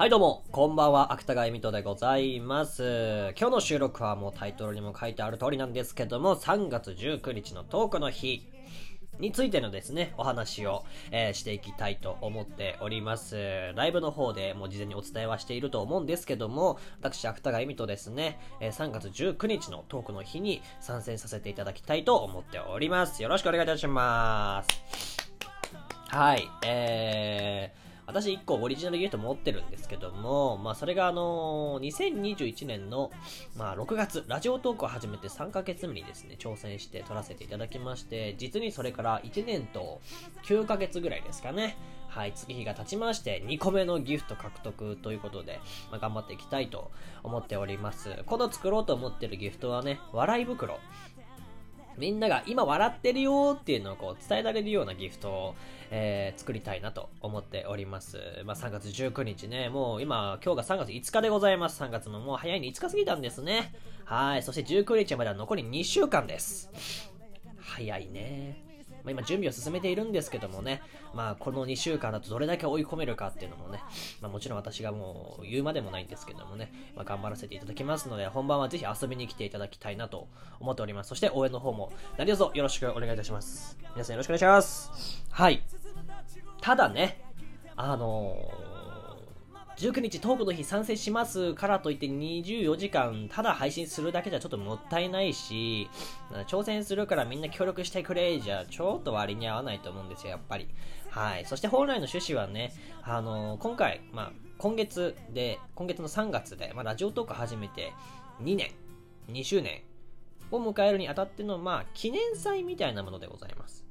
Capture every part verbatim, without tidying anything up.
はいどうも、こんばんは、芥川恵美人でございます。今日の収録はもうタイトルにも書いてある通りなんですけども、さんがつじゅうくにちのトークの日についてのですね、お話を、えー、していきたいと思っております。ライブの方でもう事前にお伝えはしていると思うんですけども、私、芥川恵美人ですね、えー、さんがつじゅうくにちのトークの日に参戦させていただきたいと思っております。よろしくお願いいたします。はい、えー、私いっこオリジナルギフト持ってるんですけども、まあそれがあのー、にせんにじゅういちねんの、まあ、ろくがつ、ラジオトークを始めてさんかげつめにですね、挑戦して撮らせていただきまして、実にそれからいちねんときゅうかげつぐらいですかね。はい、月日が経ちまして、にこめのギフト獲得ということで、まあ、頑張っていきたいと思っております。この作ろうと思ってるギフトはね、笑い袋。みんなが今笑ってるよーっていうのをこう伝えられるようなギフトを、えー、作りたいなと思っております。まあ、さんがつじゅうくにちね、もう今、今日がさんがついつかでございます。さんがつももう早いにいつか過ぎたんですね。はい。そしてじゅうくにちまでは残りにしゅうかんです。早いね。まあ、今準備を進めているんですけどもね、まあこのにしゅうかんだとどれだけ追い込めるかっていうのもね、まあもちろん私がもう言うまでもないんですけどもね、まあ頑張らせていただきますので、本番はぜひ遊びに来ていただきたいなと思っております。そして応援の方も何卒よろしくお願いいたします。皆さんよろしくお願いします。はい。ただね、あのー、じゅうくにちトークの日参戦しますからといってにじゅうよじかんただ配信するだけじゃちょっともったいないし、挑戦するからみんな協力してくれじゃちょっと割に合わないと思うんですよ、やっぱり。はい。そして本来の趣旨はね、あのー、今回、まあ、今月で、今月のさんがつで、まあ、ラジオトーク始めてにねん、にしゅうねんを迎えるにあたっての、まあ、記念祭みたいなものでございます。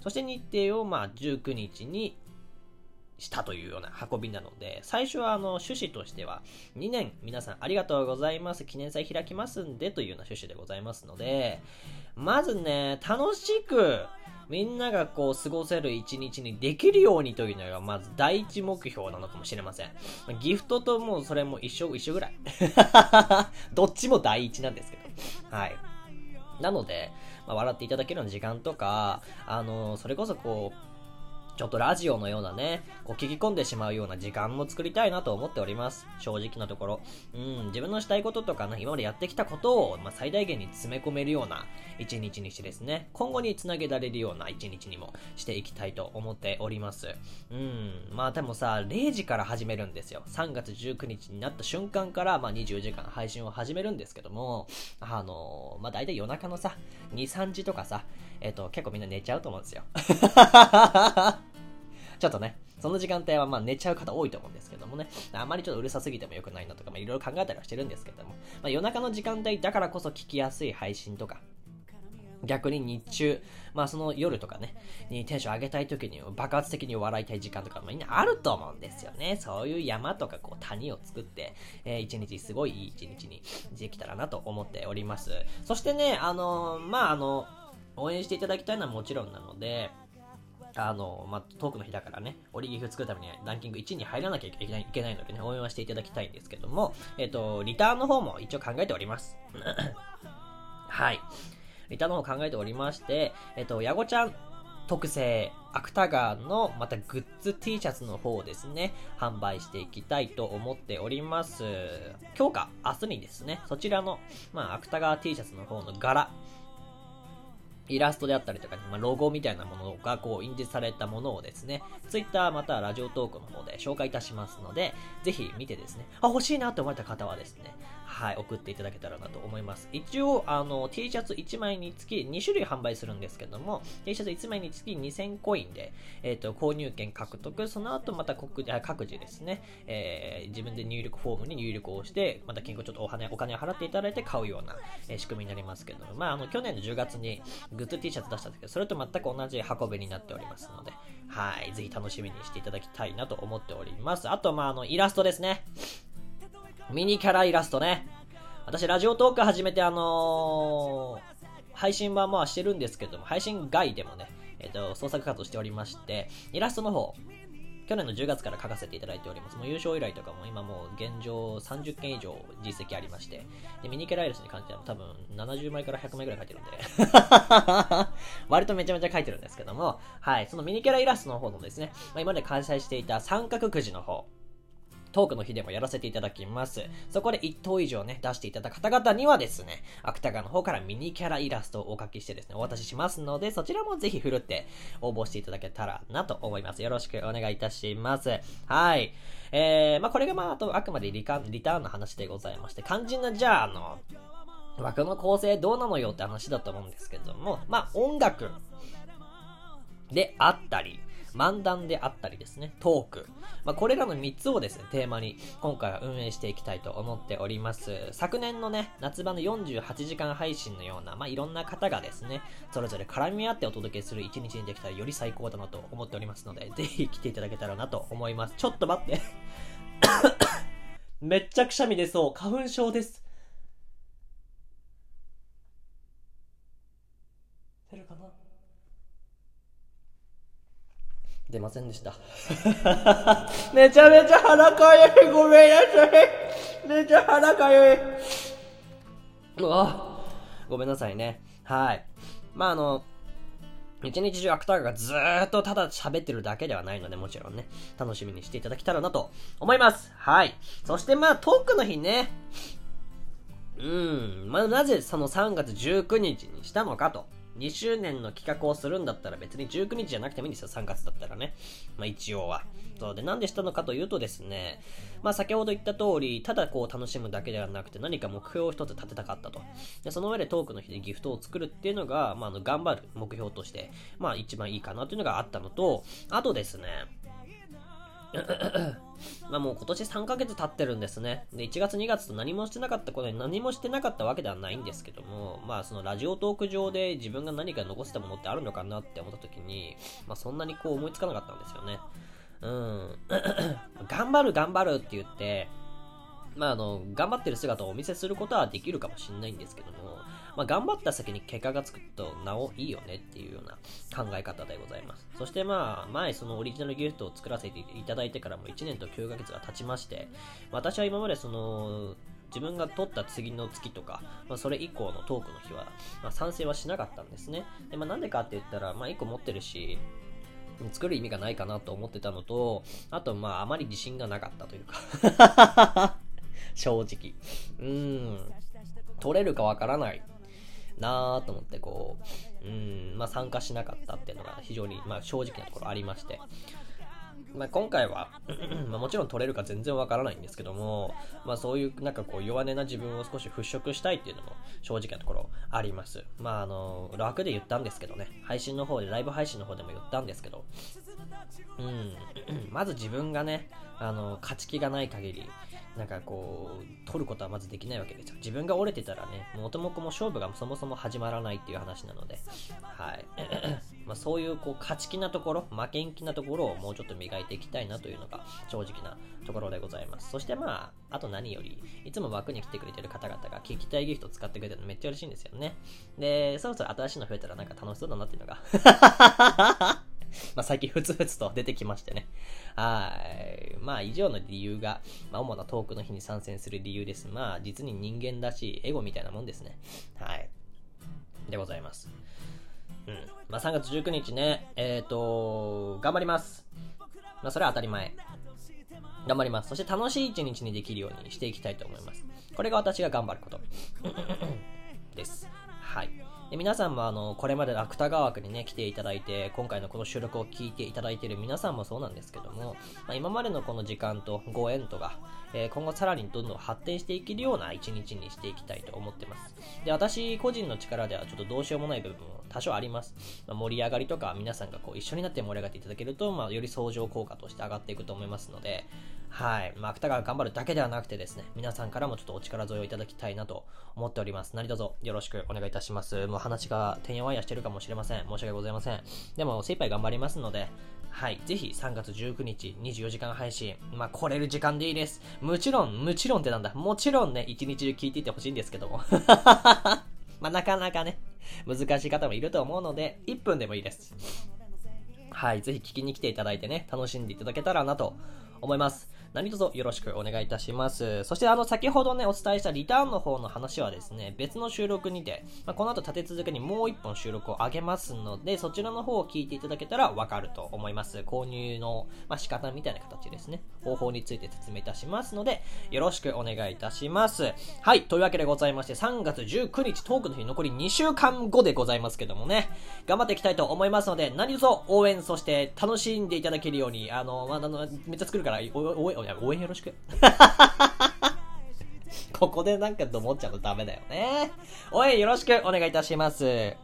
そして日程を、まあ、じゅうくにちに、したというような運びなので、最初はあの趣旨としてはにねん皆さんありがとうございます、記念祭開きますんでというような趣旨でございますので、まずね、楽しくみんながこう過ごせる一日にできるようにというのがまず第一目標なのかもしれません。ギフトともうそれも一緒一緒ぐらいどっちも第一なんですけど、はい。なので、まあ、笑っていただけるような時間とか、あのそれこそこうちょっとラジオのようなね、こう聞き込んでしまうような時間も作りたいなと思っております。正直なところ。うん、自分のしたいこととかね、今までやってきたことを、まあ、最大限に詰め込めるような一日にしてですね、今後につなげられるような一日にもしていきたいと思っております。うん、まあでもさ、れいじから始めるんですよ。さんがつじゅうくにちになった瞬間から、まあにじゅうよじかん配信を始めるんですけども、あのー、まあ大体夜中のさ、に、さんじとかさ、えっと、結構みんな寝ちゃうと思うんですよ。ちょっとね、その時間帯はまあ寝ちゃう方多いと思うんですけどもね、あまりちょっとうるさすぎても良くないなとか、まあいろいろ考えたりはしてるんですけども、まあ夜中の時間帯だからこそ聞きやすい配信とか、逆に日中、まあその夜とかね、にテンション上げたい時に爆発的に笑いたい時間とか、まあみんなあると思うんですよね。そういう山とかこう谷を作って、えー、一日すごいいい一日にできたらなと思っております。そしてね、あのー、まああの、応援していただきたいのはもちろんなので、あの、まあ、トークの日だからね、オリギフ作るためにランキングいちいに入らなきゃいけない、いけないのでね、応援はしていただきたいんですけども、えっと、リターンの方も一応考えております。はい。リターンの方考えておりまして、えっと、ヤゴちゃん特製、芥川のまたグッズ T シャツの方をですね、販売していきたいと思っております。今日か明日にですね、そちらの、まあ、芥川 T シャツの方の柄、イラストであったりとか、ね、まあ、ロゴみたいなものがこう印字されたものをですね、ツイッターまたはラジオトークの方で紹介いたしますので、ぜひ見てですね、あ、欲しいなと思われた方はですね、はい、送っていただけたらなと思います。一応、あの、T シャツいちまいにつきにしゅるい販売するんですけども、T シャツいちまいにつきにせんコインで、えっと、購入券獲得、その後また各自ですね、えー、自分で入力フォームに入力をして、また金額ちょっとお金、お金を払っていただいて買うような、えー、仕組みになりますけども、まあ、あの、去年のじゅうがつに、グッズ T シャツ出したんですけど、それと全く同じ運びになっておりますので、はい、ぜひ楽しみにしていただきたいなと思っております。あと、まあ、あの、イラストですね。ミニキャライラストね。私、ラジオトーク始めて、あのー、配信はまあしてるんですけども、配信外でもね、えっと、創作活動しておりまして、イラストの方、去年のじゅうがつから書かせていただいております。もう優勝以来とかも今もう現状さんじゅっけん以上実績ありまして、でミニキャライラスに関しては多分ななじゅうまいからひゃくまいくらい書いてるんで、割とめちゃめちゃ書いてるんですけども、はい、そのミニキャライラストの方のですね、まあ、今まで開催していた三角くじの方、トークの日でもやらせていただきます。そこでいっ等以上ね、出していただく方々にはですね、芥川の方からミニキャライラストをお書きしてですね、お渡ししますので、そちらもぜひ振るって応募していただけたらなと思います。よろしくお願いいたします。はい。えー、まあこれがまあ、あとあくまでリカ、リターンの話でございまして、肝心なじゃあ、あの、枠の構成どうなのよって話だと思うんですけども、まあ音楽であったり、漫談であったりですね、トーク。まあ、これらのみっつをですね、テーマに今回は運営していきたいと思っております。昨年のね、夏場のよんじゅうはちじかん配信のような、まあ、いろんな方がですね、それぞれ絡み合ってお届けする一日にできたらより最高だなと思っておりますので、ぜひ来ていただけたらなと思います。ちょっと待って。めっちゃくしゃみ出そう。花粉症です。出るかな？出ませんでした。めちゃめちゃ腹かゆい。ごめんなさい。めちゃ腹かゆい。うわ、ごめんなさいね。はい。まああの、一日中アクターがずーっとただ喋ってるだけではないので、もちろんね、楽しみにしていただけたらなと思います。はい。そしてまあトークの日ね。うん。まあなぜそのさんがつじゅうくにちにしたのかと。にしゅうねんの企画をするんだったら別にじゅうくにちじゃなくてもいいんですよ。さんがつだったらね。まあ一応は。そうで、なんでしたのかというとですね、まあ先ほど言った通り、ただこう楽しむだけではなくて何か目標を一つ立てたかったと。で、その上でトークの日でギフトを作るっていうのが、まああの頑張る目標として、まあ一番いいかなというのがあったのと、あとですね、まあもう今年さんかげつ経ってるんですね。で、いちがつにがつと何もしてなかったことに何もしてなかったわけではないんですけども、まあそのラジオトーク上で自分が何か残せたものってあるのかなって思った時に、まあそんなにこう思いつかなかったんですよね。うん。頑張る頑張るって言って、まああの、頑張ってる姿をお見せすることはできるかもしれないんですけども、まあ頑張った先に結果がつくとなおいいよねっていうような考え方でございます。そしてまあ前そのオリジナルギフトを作らせていただいてからもいちねんときゅうかげつが経ちまして、私は今までその自分が撮った次の月とか、まあ、それ以降のトークの日は、まあ、賛成はしなかったんですね。でまあなんでかって言ったら、まあいっこ持ってるし、作る意味がないかなと思ってたのと、あとまああまり自信がなかったというか。正直。うーん。撮れるかわからないなぁと思って、こう、うーん、まあ参加しなかったっていうのが非常に、まあ正直なところありまして。まあ今回は、まあもちろん撮れるか全然わからないんですけども、まあそういうなんかこう弱音な自分を少し払拭したいっていうのも正直なところあります。まああの、楽で言ったんですけどね、配信の方で、ライブ配信の方でも言ったんですけど、うん、まず自分がね、あの、勝ち気がない限り、なんかこう、取ることはまずできないわけですよ。自分が折れてたらね、もう元も子も勝負がそもそも始まらないっていう話なので、はい。まあそういう、こう、勝ち気なところ、負けん気なところをもうちょっと磨いていきたいなというのが正直なところでございます。そしてまあ、あと何より、いつも枠に来てくれてる方々が聞きたいギフトを使ってくれてるのめっちゃ嬉しいんですよね。で、そろそろ新しいの増えたらなんか楽しそうだなっていうのが。まあ最近ふつふつと出てきましてね。はい。まあ以上の理由が、まあ主なトークの日に参戦する理由です。まあ実に人間らしいエゴみたいなもんですね。はい。でございます。うん。まあさんがつじゅうくにちね、えっと、頑張ります。まあそれは当たり前。頑張ります。そして楽しい一日にできるようにしていきたいと思います。これが私が頑張ること。です。はい。で皆さんもあの、これまで芥川枠にね、来ていただいて、今回のこの収録を聞いていただいている皆さんもそうなんですけども、まあ、今までのこの時間とご縁とが、えー、今後さらにどんどん発展していけるような一日にしていきたいと思ってます。で、私個人の力ではちょっとどうしようもない部分も多少あります。まあ、盛り上がりとか、皆さんがこう一緒になって盛り上がっていただけると、まあ、より相乗効果として上がっていくと思いますので、はい。まあ、芥川頑張るだけではなくてですね、皆さんからもちょっとお力添えをいただきたいなと思っております。何卒よろしくお願いいたします。もう話がてんやわんやしてるかもしれません。申し訳ございません。でも精一杯頑張りますので、はい。ぜひさんがつじゅうくにちにじゅうよじかん配信。まあ、来れる時間でいいです。もちろん、もちろんってなんだ。もちろんね、一日中聞いていてほしいんですけども。まあ、なかなかね、難しい方もいると思うので、いっぷんでもいいです。はい。ぜひ聞きに来ていただいてね、楽しんでいただけたらなと思います。何卒よろしくお願いいたします。そしてあの先ほどねお伝えしたリターンの方の話はですね、別の収録にて、まあ、この後立て続けにもういっぽん収録を上げますので、そちらの方を聞いていただけたらわかると思います。購入の、まあ、仕方みたいな形ですね。方法について説明いたしますので、よろしくお願いいたします。はい、というわけでございまして、さんがつじゅうくにちトークの日残りにしゅうかんごでございますけどもね、頑張っていきたいと思いますので、何卒応援、そして楽しんでいただけるように、あの、まあ、あのめっちゃ作るから、おおお応援よろしく。ここでなんかどもっちゃうとダメだよね。応援よろしくお願いいたします。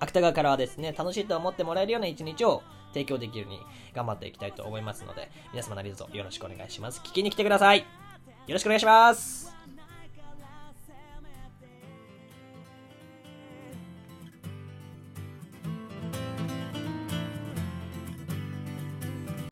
芥川からはですね、楽しいと思ってもらえるような一日を提供できるように頑張っていきたいと思いますので、皆様何卒よろしくお願いします。聞きに来てください。よろしくお願いします。